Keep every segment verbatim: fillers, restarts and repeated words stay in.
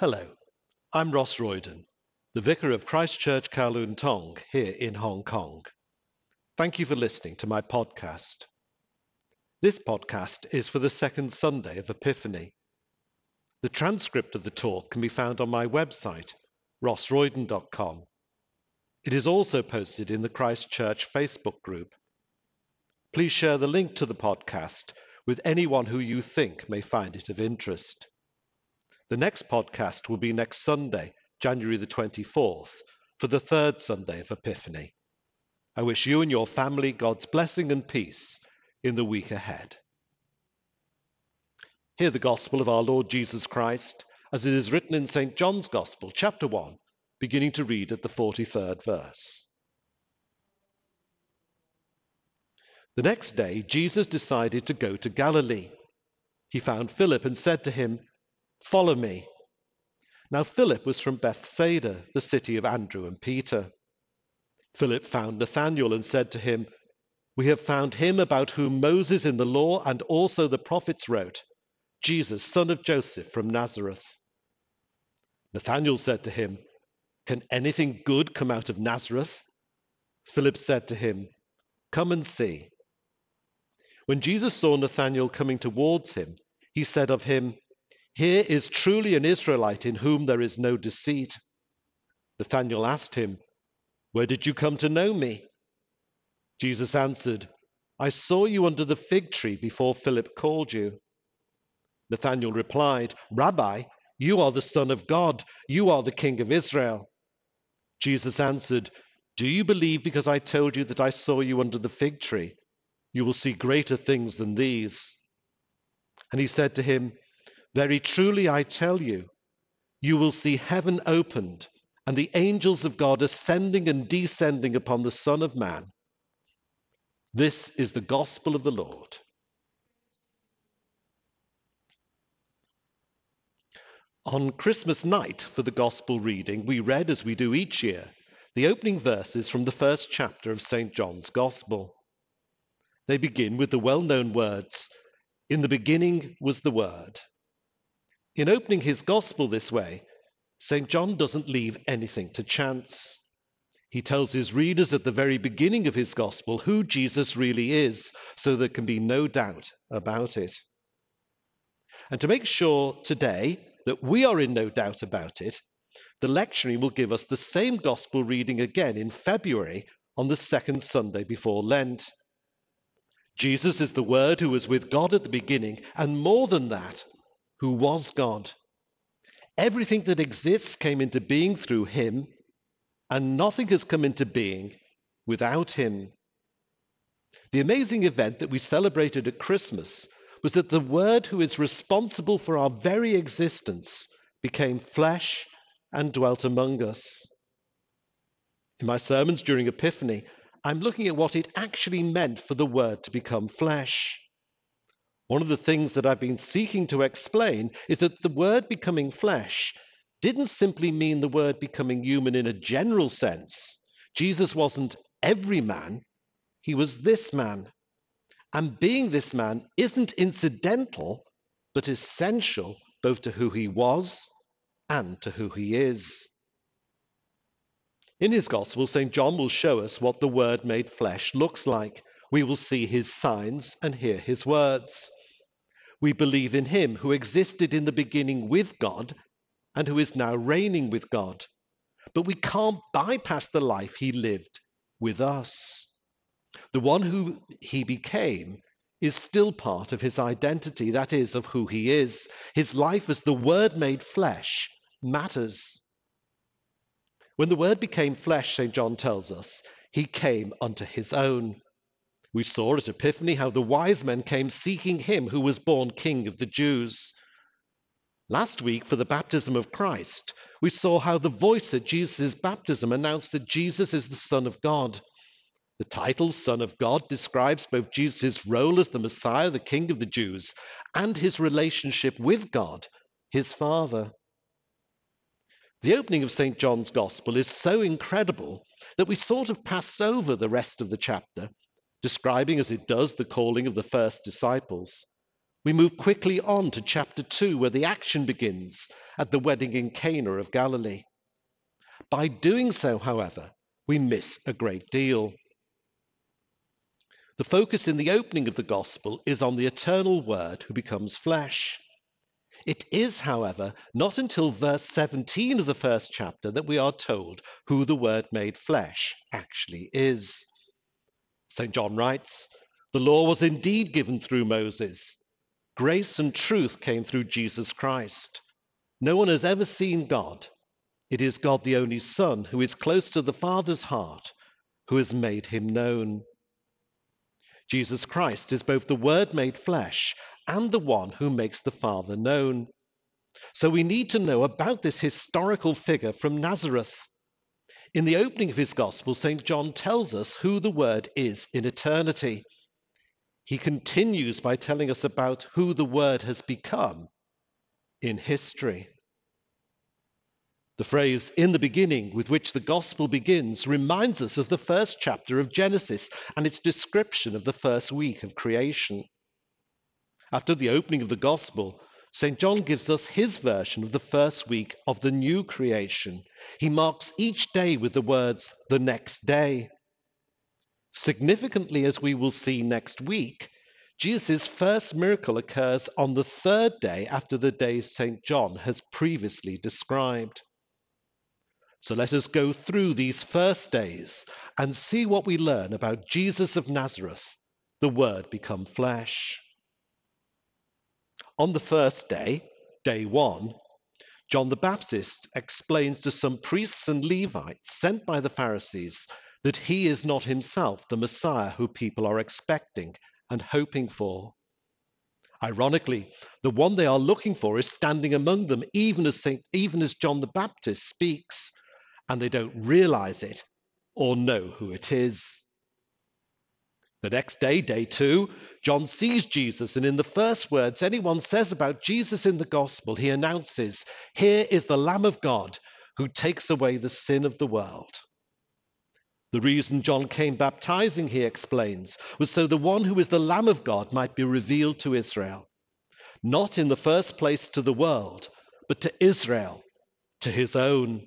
Hello, I'm Ross Royden, the Vicar of Christ Church Kowloon Tong here in Hong Kong. Thank you for listening to my podcast. This podcast is for the second Sunday of Epiphany. The transcript of the talk can be found on my website, ross royden dot com. It is also posted in the Christ Church Facebook group. Please share the link to the podcast with anyone who you think may find it of interest. The next podcast will be next Sunday, January the twenty-fourth, for the third Sunday of Epiphany. I wish you and your family God's blessing and peace in the week ahead. Hear the gospel of our Lord Jesus Christ, as it is written in Saint John's Gospel, chapter one, beginning to read at the forty-third verse. The next day, Jesus decided to go to Galilee. He found Philip and said to him, "Follow me." Now Philip was from Bethsaida, the city of Andrew and Peter. Philip found Nathanael and said to him, "We have found him about whom Moses in the law and also the prophets wrote, Jesus, son of Joseph from Nazareth." Nathanael said to him, "Can anything good come out of Nazareth?" Philip said to him, "Come and see." When Jesus saw Nathanael coming towards him, he said of him, "Here is truly an Israelite in whom there is no deceit." Nathanael asked him, "Where did you come to know me?" Jesus answered, "I saw you under the fig tree before Philip called you." Nathanael replied, "Rabbi, you are the Son of God. You are the King of Israel." Jesus answered, "Do you believe because I told you that I saw you under the fig tree? You will see greater things than these." And he said to him, "Very truly I tell you, you will see heaven opened and the angels of God ascending and descending upon the Son of Man." This is the gospel of the Lord. On Christmas night for the gospel reading, we read, as we do each year, the opening verses from the first chapter of Saint John's Gospel. They begin with the well-known words, "In the beginning was the Word." In opening his gospel this way, Saint John doesn't leave anything to chance. He tells his readers at the very beginning of his gospel who Jesus really is, so there can be no doubt about it. And to make sure today that we are in no doubt about it, the lectionary will give us the same gospel reading again in February on the second Sunday before Lent. Jesus is the Word who was with God at the beginning, and more than that, who was God. Everything that exists came into being through him, and nothing has come into being without him. The amazing event that we celebrated at Christmas was that the Word who is responsible for our very existence became flesh and dwelt among us. In my sermons during Epiphany, I'm looking at what it actually meant for the Word to become flesh. One of the things that I've been seeking to explain is that the Word becoming flesh didn't simply mean the Word becoming human in a general sense. Jesus wasn't every man, he was this man. And being this man isn't incidental, but essential both to who he was and to who he is. In his Gospel, Saint John will show us what the Word made flesh looks like. We will see his signs and hear his words. We believe in him who existed in the beginning with God and who is now reigning with God. But we can't bypass the life he lived with us. The one who he became is still part of his identity, that is, of who he is. His life as the Word made flesh matters. When the Word became flesh, Saint John tells us, he came unto his own. We saw at Epiphany how the wise men came seeking him who was born King of the Jews. Last week, for the baptism of Christ, we saw how the voice at Jesus' baptism announced that Jesus is the Son of God. The title Son of God describes both Jesus' role as the Messiah, the King of the Jews, and his relationship with God, his Father. The opening of Saint John's Gospel is so incredible that we sort of pass over the rest of the chapter, describing as it does the calling of the first disciples. We move quickly on to chapter two, where the action begins at the wedding in Cana of Galilee. By doing so, however, we miss a great deal. The focus in the opening of the Gospel is on the eternal Word who becomes flesh. It is, however, not until verse seventeen of the first chapter that we are told who the Word made flesh actually is. Saint John writes, "The law was indeed given through Moses. Grace and truth came through Jesus Christ. No one has ever seen God. It is God, the only Son, who is close to the Father's heart, who has made him known." Jesus Christ is both the Word made flesh and the one who makes the Father known. So we need to know about this historical figure from Nazareth. In the opening of his Gospel, Saint John tells us who the Word is in eternity. He continues by telling us about who the Word has become in history. The phrase, "in the beginning," with which the Gospel begins, reminds us of the first chapter of Genesis and its description of the first week of creation. After the opening of the Gospel, Saint John gives us his version of the first week of the new creation. He marks each day with the words, "the next day." Significantly, as we will see next week, Jesus' first miracle occurs on the third day after the day Saint John has previously described. So let us go through these first days and see what we learn about Jesus of Nazareth, the Word become flesh. On the first day, day one, John the Baptist explains to some priests and Levites sent by the Pharisees that he is not himself the Messiah who people are expecting and hoping for. Ironically, the one they are looking for is standing among them even as, Saint, even as John the Baptist speaks, and they don't realize it or know who it is. The next day, day two, John sees Jesus, and in the first words anyone says about Jesus in the Gospel, he announces, "Here is the Lamb of God who takes away the sin of the world." The reason John came baptizing, he explains, was so the one who is the Lamb of God might be revealed to Israel, not in the first place to the world, but to Israel, to his own.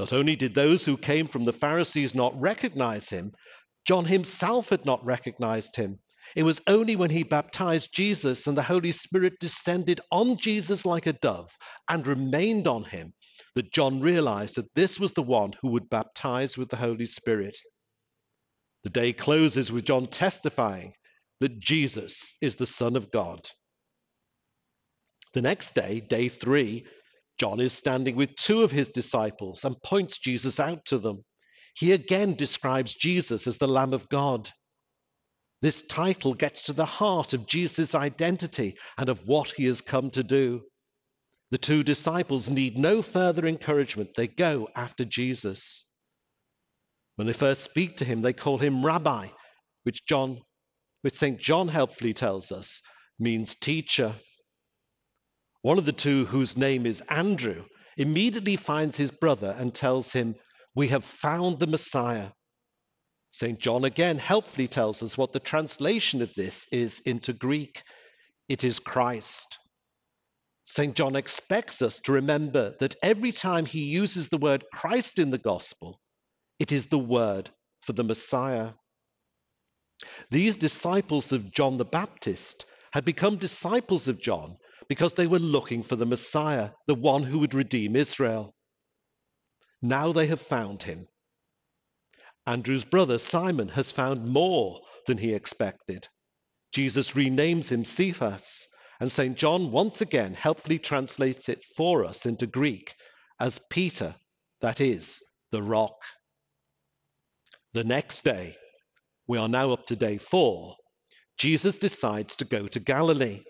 Not only did those who came from the Pharisees not recognize him, John himself had not recognized him. It was only when he baptized Jesus and the Holy Spirit descended on Jesus like a dove and remained on him that John realized that this was the one who would baptize with the Holy Spirit. The day closes with John testifying that Jesus is the Son of God. The next day, day three, John is standing with two of his disciples and points Jesus out to them. He again describes Jesus as the Lamb of God. This title gets to the heart of Jesus' identity and of what he has come to do. The two disciples need no further encouragement. They go after Jesus. When they first speak to him, they call him Rabbi, which John, which Saint John helpfully tells us means teacher. One of the two, whose name is Andrew, immediately finds his brother and tells him, "We have found the Messiah." Saint John again helpfully tells us what the translation of this is into Greek. It is Christ. Saint John expects us to remember that every time he uses the word Christ in the Gospel, it is the word for the Messiah. These disciples of John the Baptist had become disciples of John because they were looking for the Messiah, the one who would redeem Israel. Now they have found him. Andrew's brother Simon has found more than he expected. Jesus renames him Cephas, and Saint John once again helpfully translates it for us into Greek as Peter, that is, the rock. The next day, we are now up to day four, Jesus decides to go to Galilee.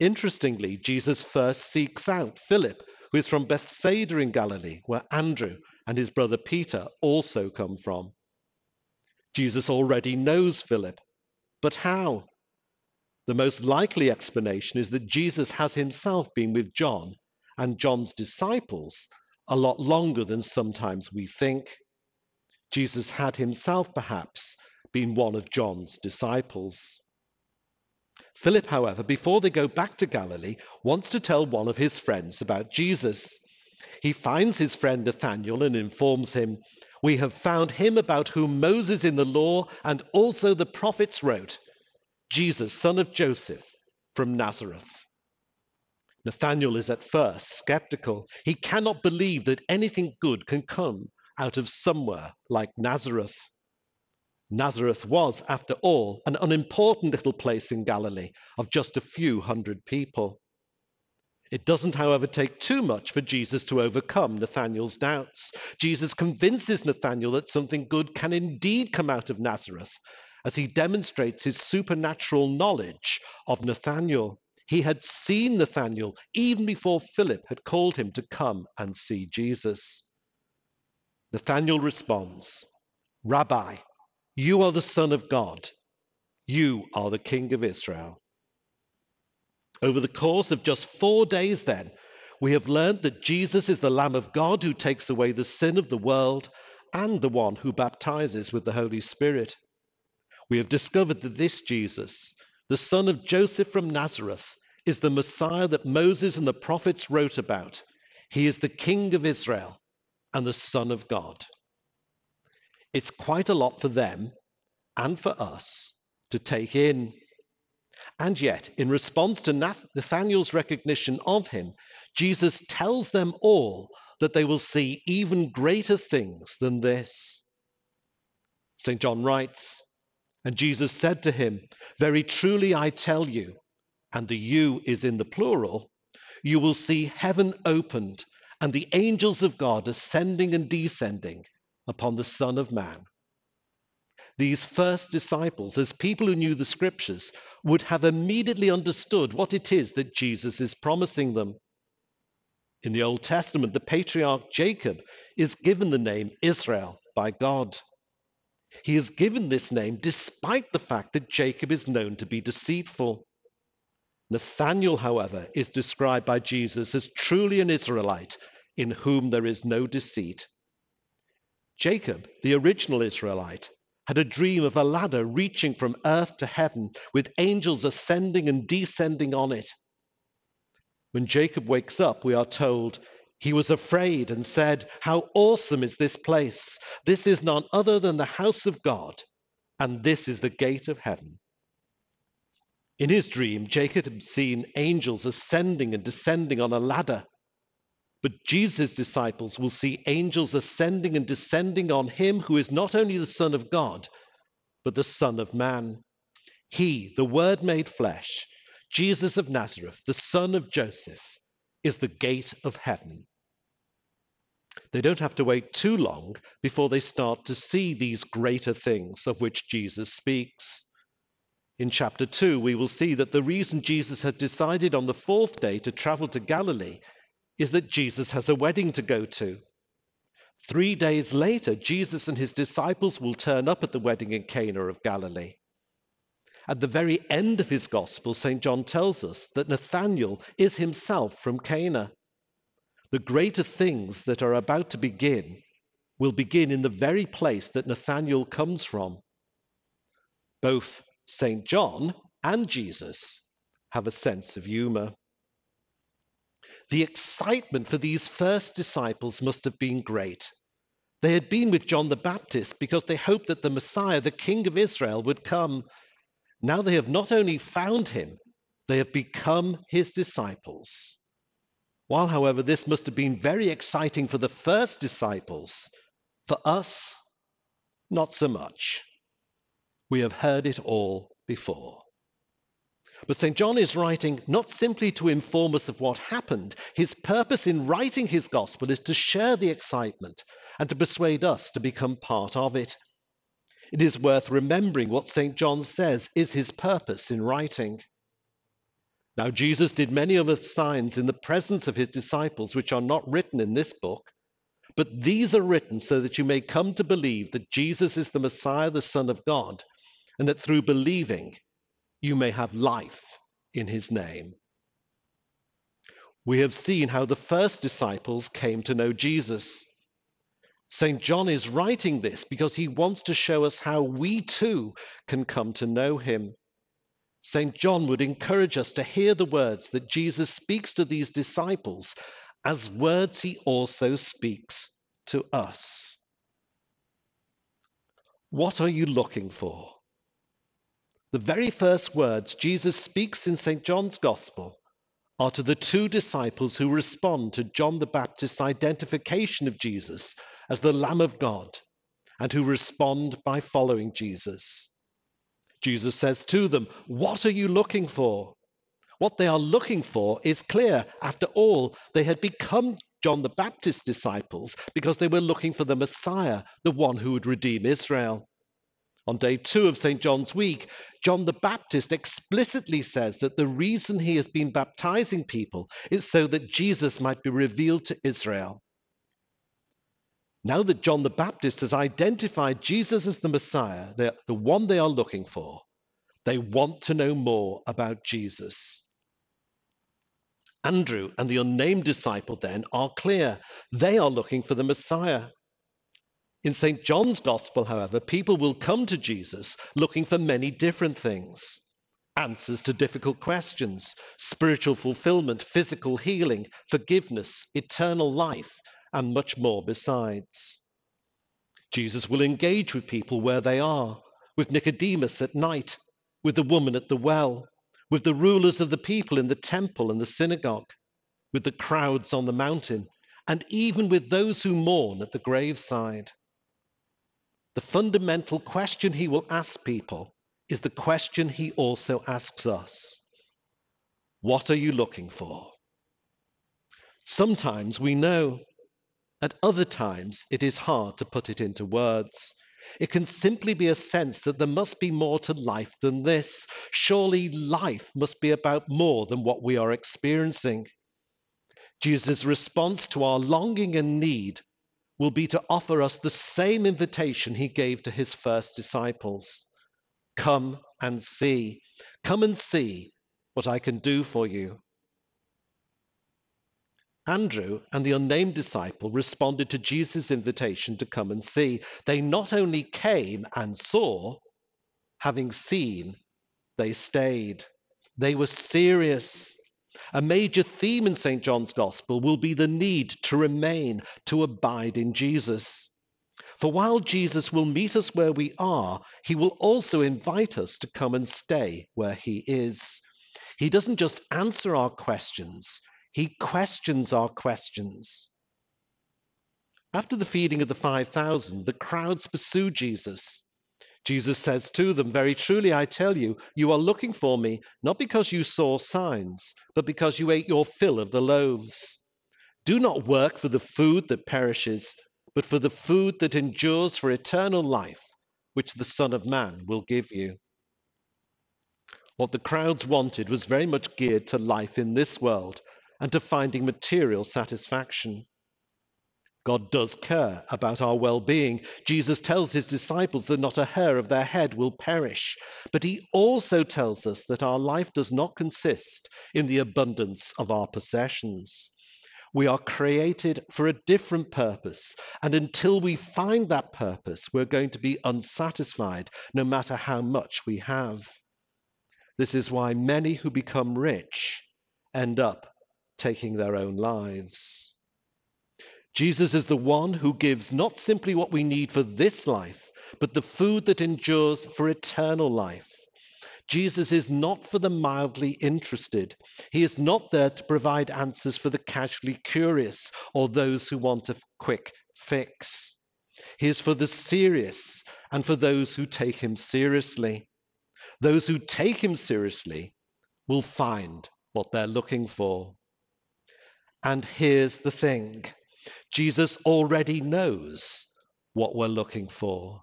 Interestingly, Jesus first seeks out Philip, who is from Bethsaida in Galilee, where Andrew and his brother Peter also come from. Jesus already knows Philip, but how? The most likely explanation is that Jesus has himself been with John and John's disciples a lot longer than sometimes we think. Jesus had himself perhaps been one of John's disciples. Philip, however, before they go back to Galilee, wants to tell one of his friends about Jesus. He finds his friend Nathanael and informs him, "We have found him about whom Moses in the law and also the prophets wrote, Jesus, son of Joseph, from Nazareth." Nathanael is at first skeptical. He cannot believe that anything good can come out of somewhere like Nazareth. Nazareth was, after all, an unimportant little place in Galilee of just a few hundred people. It doesn't, however, take too much for Jesus to overcome Nathanael's doubts. Jesus convinces Nathanael that something good can indeed come out of Nazareth, as he demonstrates his supernatural knowledge of Nathanael. He had seen Nathanael even before Philip had called him to come and see Jesus. Nathanael responds, "Rabbi, you are the Son of God. You are the King of Israel." Over the course of just four days then, we have learned that Jesus is the Lamb of God who takes away the sin of the world and the one who baptizes with the Holy Spirit. We have discovered that this Jesus, the son of Joseph from Nazareth, is the Messiah that Moses and the prophets wrote about. He is the King of Israel and the Son of God. It's quite a lot for them and for us to take in. And yet, in response to Nathanael's recognition of him, Jesus tells them all that they will see even greater things than this. Saint John writes, "And Jesus said to him, 'Very truly I tell you,'" and the "you" is in the plural, "you will see heaven opened and the angels of God ascending and descending upon the Son of Man." These first disciples, as people who knew the scriptures, would have immediately understood what it is that Jesus is promising them. In the Old Testament, the patriarch Jacob is given the name Israel by God. He is given this name despite the fact that Jacob is known to be deceitful. Nathanael, however, is described by Jesus as truly an Israelite in whom there is no deceit. Jacob, the original Israelite, had a dream of a ladder reaching from earth to heaven with angels ascending and descending on it. When Jacob wakes up, we are told, "He was afraid and said, 'How awesome is this place! This is none other than the house of God, and this is the gate of heaven.'" In his dream, Jacob had seen angels ascending and descending on a ladder. But Jesus' disciples will see angels ascending and descending on him who is not only the Son of God, but the Son of Man. He, the Word made flesh, Jesus of Nazareth, the son of Joseph, is the gate of heaven. They don't have to wait too long before they start to see these greater things of which Jesus speaks. In chapter two, we will see that the reason Jesus had decided on the fourth day to travel to Galilee is that Jesus has a wedding to go to. Three days later, Jesus and his disciples will turn up at the wedding in Cana of Galilee. At the very end of his Gospel, Saint John tells us that Nathanael is himself from Cana. The greater things that are about to begin will begin in the very place that Nathanael comes from. Both Saint John and Jesus have a sense of humor. The excitement for these first disciples must have been great. They had been with John the Baptist because they hoped that the Messiah, the King of Israel, would come. Now they have not only found him, they have become his disciples. While, however, this must have been very exciting for the first disciples, for us, not so much. We have heard it all before. But Saint John is writing not simply to inform us of what happened. His purpose in writing his gospel is to share the excitement and to persuade us to become part of it. It is worth remembering what Saint John says is his purpose in writing. "Now Jesus did many other signs in the presence of his disciples, which are not written in this book, but these are written so that you may come to believe that Jesus is the Messiah, the Son of God, and that through believing you may have life in his name." We have seen how the first disciples came to know Jesus. Saint John is writing this because he wants to show us how we too can come to know him. Saint John would encourage us to hear the words that Jesus speaks to these disciples as words he also speaks to us. What are you looking for? The very first words Jesus speaks in Saint John's Gospel are to the two disciples who respond to John the Baptist's identification of Jesus as the Lamb of God and who respond by following Jesus. Jesus says to them, "What are you looking for?" What they are looking for is clear. After all, they had become John the Baptist's disciples because they were looking for the Messiah, the one who would redeem Israel. On day two of Saint John's week, John the Baptist explicitly says that the reason he has been baptizing people is so that Jesus might be revealed to Israel. Now that John the Baptist has identified Jesus as the Messiah, the one they are looking for, they want to know more about Jesus. Andrew and the unnamed disciple then are clear. They are looking for the Messiah. In Saint John's Gospel, however, people will come to Jesus looking for many different things. Answers to difficult questions, spiritual fulfillment, physical healing, forgiveness, eternal life, and much more besides. Jesus will engage with people where they are, with Nicodemus at night, with the woman at the well, with the rulers of the people in the temple and the synagogue, with the crowds on the mountain, and even with those who mourn at the graveside. The fundamental question he will ask people is the question he also asks us. What are you looking for? Sometimes we know. At other times, it is hard to put it into words. It can simply be a sense that there must be more to life than this. Surely life must be about more than what we are experiencing. Jesus' response to our longing and need will be to offer us the same invitation he gave to his first disciples. Come and see. Come and see what I can do for you. Andrew and the unnamed disciple responded to Jesus' invitation to come and see. They not only came and saw, having seen, they stayed. They were serious. A major theme in Saint John's Gospel will be the need to remain, to abide in Jesus. For while Jesus will meet us where we are, he will also invite us to come and stay where he is. He doesn't just answer our questions. He questions our questions. After the feeding of the five thousand, the crowds pursue Jesus. Jesus says to them, "Very truly I tell you, you are looking for me, not because you saw signs, but because you ate your fill of the loaves. Do not work for the food that perishes, but for the food that endures for eternal life, which the Son of Man will give you." What the crowds wanted was very much geared to life in this world, and to finding material satisfaction. God does care about our well-being. Jesus tells his disciples that not a hair of their head will perish, but he also tells us that our life does not consist in the abundance of our possessions. We are created for a different purpose, and until we find that purpose, we're going to be unsatisfied, no matter how much we have. This is why many who become rich end up taking their own lives. Jesus is the one who gives not simply what we need for this life, but the food that endures for eternal life. Jesus is not for the mildly interested. He is not there to provide answers for the casually curious or those who want a quick fix. He is for the serious and for those who take him seriously. Those who take him seriously will find what they're looking for. And here's the thing, Jesus already knows what we're looking for.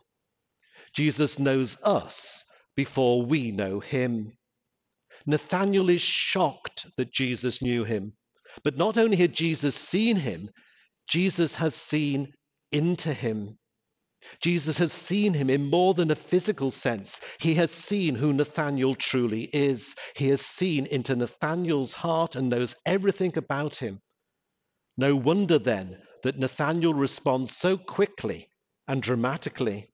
Jesus knows us before we know him. Nathanael is shocked that Jesus knew him, but not only had Jesus seen him, Jesus has seen into him. Jesus has seen him in more than a physical sense. He has seen who Nathanael truly is. He has seen into Nathanael's heart and knows everything about him. No wonder, then, that Nathanael responds so quickly and dramatically.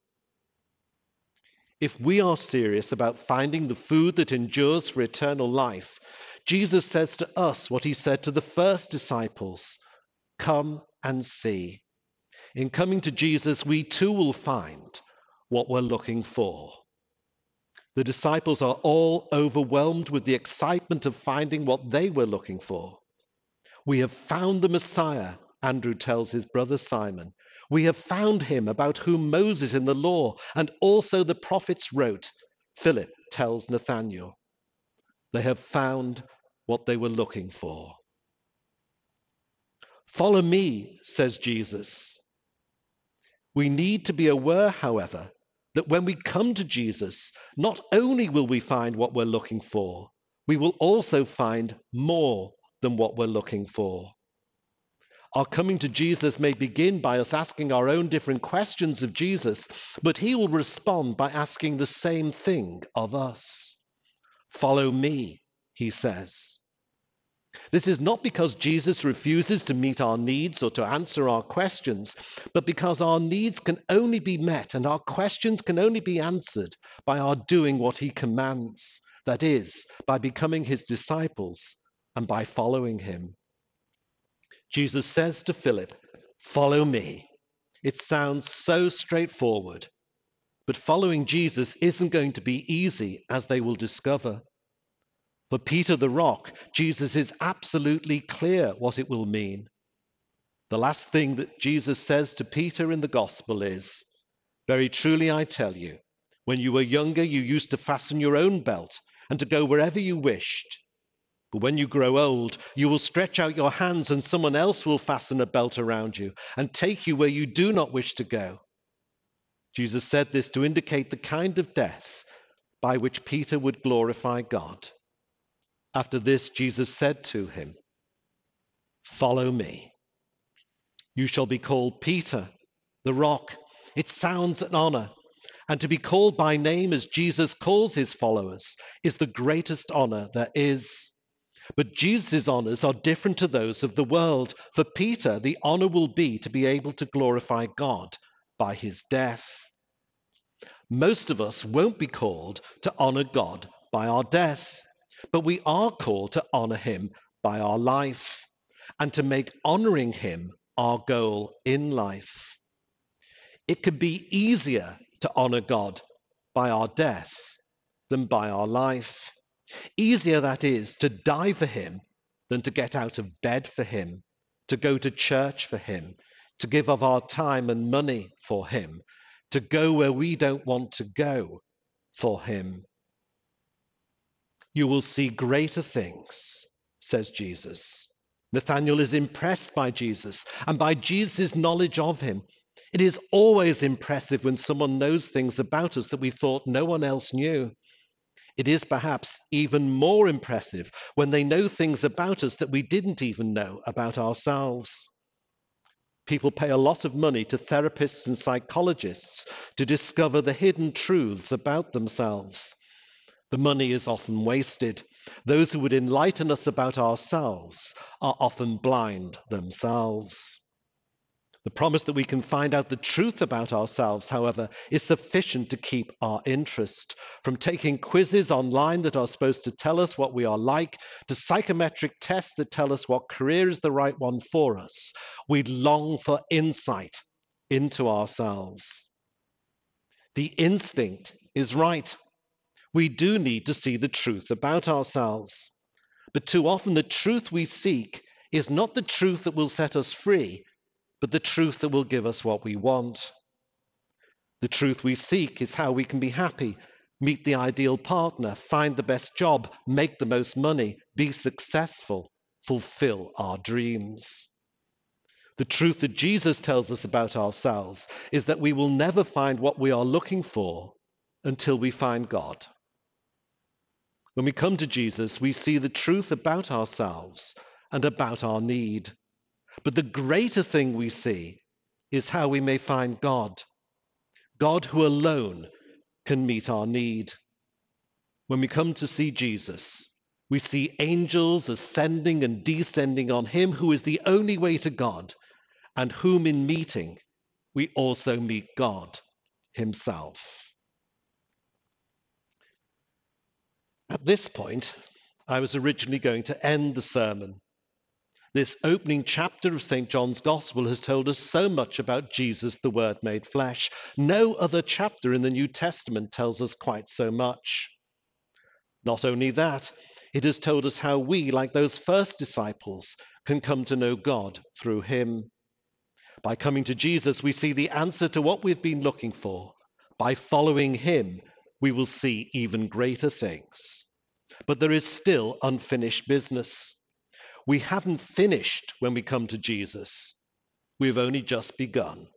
If we are serious about finding the food that endures for eternal life, Jesus says to us what he said to the first disciples, come and see. In coming to Jesus, we too will find what we're looking for. The disciples are all overwhelmed with the excitement of finding what they were looking for. We have found the Messiah, Andrew tells his brother Simon. We have found him about whom Moses in the law and also the prophets wrote, Philip tells Nathanael. They have found what they were looking for. Follow me, says Jesus. We need to be aware, however, that when we come to Jesus, not only will we find what we're looking for, we will also find more than what we're looking for. Our coming to Jesus may begin by us asking our own different questions of Jesus, but he will respond by asking the same thing of us. Follow me, he says. This is not because Jesus refuses to meet our needs or to answer our questions, but because our needs can only be met and our questions can only be answered by our doing what he commands, that is, by becoming his disciples and by following him. Jesus says to Philip, follow me. It sounds so straightforward, but following Jesus isn't going to be easy, as they will discover. For Peter the Rock, Jesus is absolutely clear what it will mean. The last thing that Jesus says to Peter in the Gospel is, very truly I tell you, when you were younger you used to fasten your own belt and to go wherever you wished. But when you grow old, you will stretch out your hands and someone else will fasten a belt around you and take you where you do not wish to go. Jesus said this to indicate the kind of death by which Peter would glorify God. After this, Jesus said to him, follow me. You shall be called Peter, the Rock. It sounds an honor. And to be called by name as Jesus calls his followers is the greatest honor there is. But Jesus' honors are different to those of the world. For Peter, the honor will be to be able to glorify God by his death. Most of us won't be called to honor God by our death, but we are called to honor him by our life and to make honoring him our goal in life. It could be easier to honor God by our death than by our life. Easier, that is, to die for him than to get out of bed for him, to go to church for him, to give of our time and money for him, to go where we don't want to go for him. You will see greater things, says Jesus. Nathanael is impressed by Jesus and by Jesus' knowledge of him. It is always impressive when someone knows things about us that we thought no one else knew. It is perhaps even more impressive when they know things about us that we didn't even know about ourselves. People pay a lot of money to therapists and psychologists to discover the hidden truths about themselves. The money is often wasted. Those who would enlighten us about ourselves are often blind themselves. The promise that we can find out the truth about ourselves, however, is sufficient to keep our interest. From taking quizzes online that are supposed to tell us what we are like, to psychometric tests that tell us what career is the right one for us, we long for insight into ourselves. The instinct is right. We do need to see the truth about ourselves. But too often the truth we seek is not the truth that will set us free, but the truth that will give us what we want. The truth we seek is how we can be happy, meet the ideal partner, find the best job, make the most money, be successful, fulfill our dreams. The truth that Jesus tells us about ourselves is that we will never find what we are looking for until we find God. When we come to Jesus, we see the truth about ourselves and about our need. But the greater thing we see is how we may find God, God who alone can meet our need. When we come to see Jesus, we see angels ascending and descending on him who is the only way to God, and whom in meeting we also meet God himself. At this point, I was originally going to end the sermon. This opening chapter of Saint John's Gospel has told us so much about Jesus, the Word made flesh. No other chapter in the New Testament tells us quite so much. Not only that, it has told us how we, like those first disciples, can come to know God through him. By coming to Jesus, we see the answer to what we've been looking for. By following him, we will see even greater things. But there is still unfinished business. We haven't finished when we come to Jesus. We've only just begun.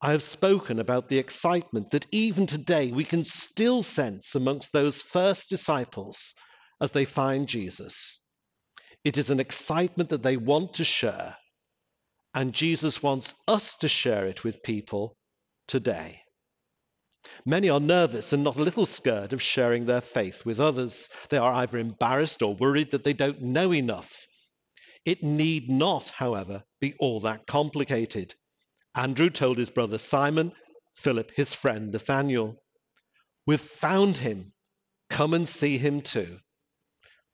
I have spoken about the excitement that even today we can still sense amongst those first disciples as they find Jesus. It is an excitement that they want to share, and Jesus wants us to share it with people today. Many are nervous and not a little scared of sharing their faith with others. They are either embarrassed or worried that they don't know enough. It need not, however, be all that complicated. Andrew told his brother Simon, Philip his friend Nathanael, "We've found him. Come and see him too."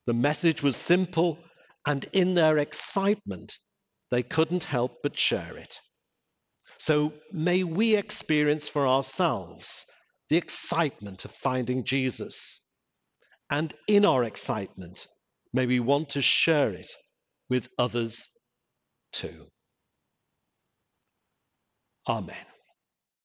The message was simple, and in their excitement, they couldn't help but share it. So may we experience for ourselves the excitement of finding Jesus. And in our excitement, may we want to share it with others too. Amen.